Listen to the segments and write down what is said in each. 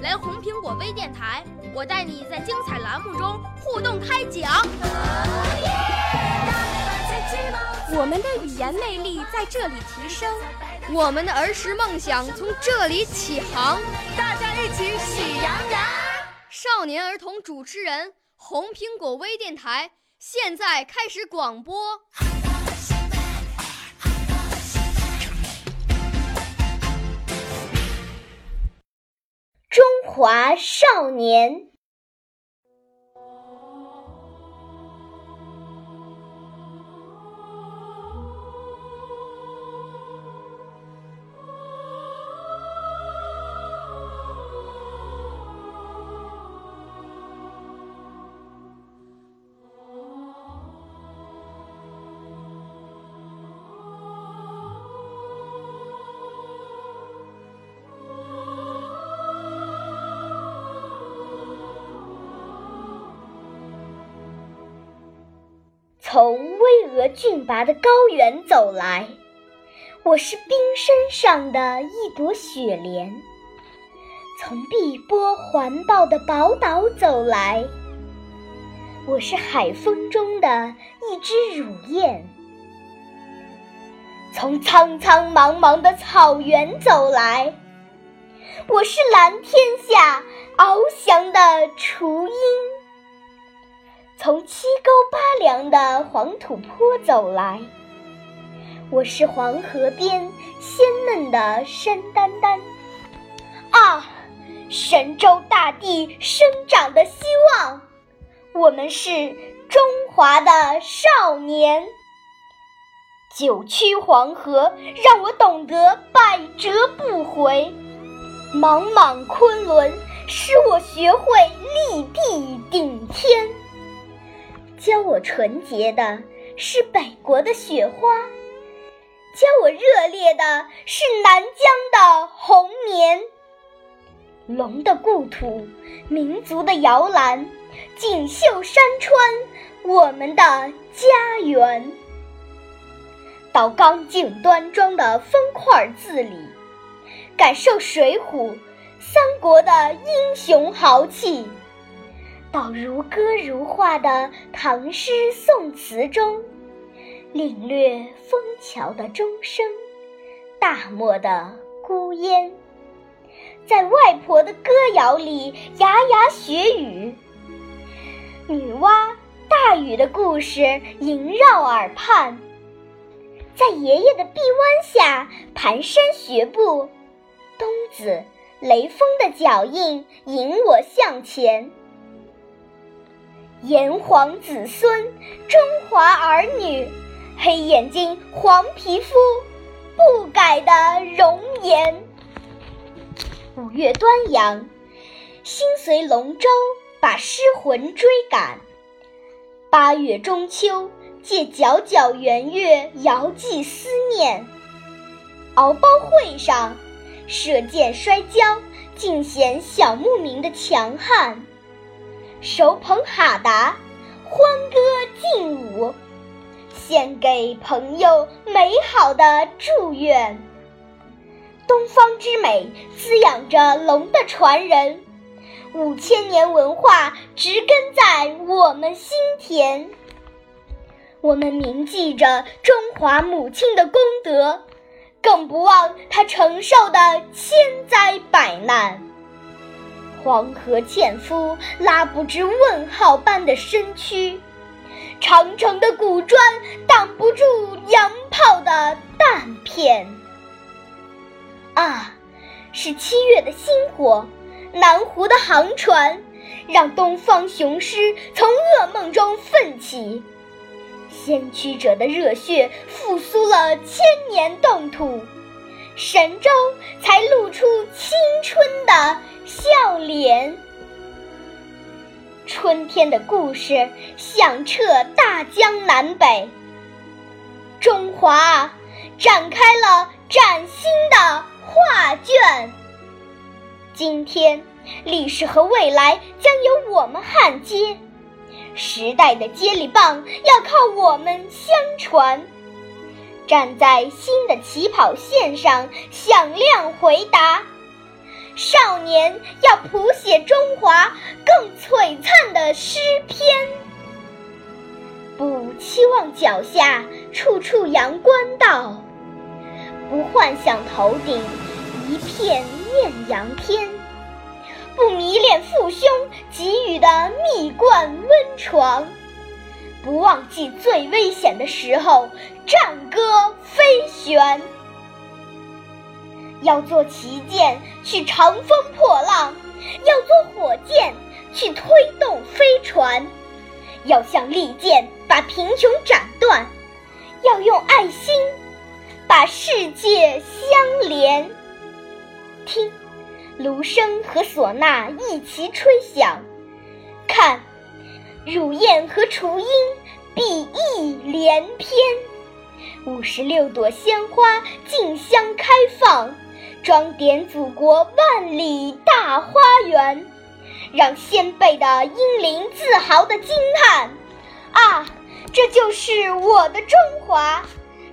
来红苹果微电台，我带你在精彩栏目中互动开讲。我们的语言魅力在这里提升，我们的儿时梦想从这里起航。大家一起喜羊羊。少年儿童主持人，红苹果微电台现在开始广播。中华少年。从巍峨峻拔的高原走来，我是冰山上的一朵雪莲；从碧波环抱的宝岛走来，我是海风中的一只乳燕；从苍苍茫茫的草原走来，我是蓝天下翱翔的雏鹰；从七沟八梁的黄土坡走来，我是黄河边鲜嫩的山丹丹。啊，神州大地生长的希望，我们是中华的少年。九曲黄河让我懂得百折不回，莽莽昆仑使我学会立地顶天。教我纯洁的是北国的雪花，教我热烈的是南疆的红棉。龙的故土，民族的摇篮，锦绣山川，我们的家园。到刚劲端庄的方块字里，感受水浒三国的英雄豪气。到如歌如画的唐诗宋词中，领略枫桥的钟声，大漠的孤烟。在外婆的歌谣里牙牙学语，女娲大禹的故事萦绕耳畔。在爷爷的臂弯下蹒跚学步，冬子雷锋的脚印引我向前。炎黄子孙，中华儿女，黑眼睛黄皮肤，不改的容颜。五月端阳，心随龙舟把诗魂追赶；八月中秋，借皎皎圆月遥寄思念。敖包会上，射箭摔跤尽显小牧民的强悍。手捧哈达，欢歌劲舞，献给朋友美好的祝愿。东方之美滋养着龙的传人，5000年文化植根在我们心田。我们铭记着中华母亲的功德，更不忘她承受的千灾百难。黄河纤夫拉不知问号般的身躯，长城的古砖挡不住洋炮的弹片。啊，是7月的星火，南湖的航船，让东方雄狮从噩梦中奋起。先驱者的热血复苏了千年冻土，神州才露出青春的笑脸。春天的故事响彻大江南北，中华展开了崭新的画卷。今天，历史和未来将由我们焊接，时代的接力棒要靠我们相传。站在新的起跑线上，响亮回答，少年要谱写中华更璀璨的诗篇。不期望脚下处处阳关道，不幻想头顶一片艳阳天，不迷恋父兄给予的蜜罐温床，不忘记最危险的时候战歌飞旋。要做旗舰去乘风破浪，要做火箭去推动飞船，要像利剑把贫穷斩断，要用爱心把世界相连。听，芦笙和唢呐一齐吹响，看，乳燕和雏鹰比翼连翩，56朵鲜花竞相开放，装点祖国万里大花园，让先辈的英灵自豪地惊叹，啊，这就是我的中华，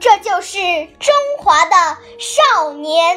这就是中华的少年。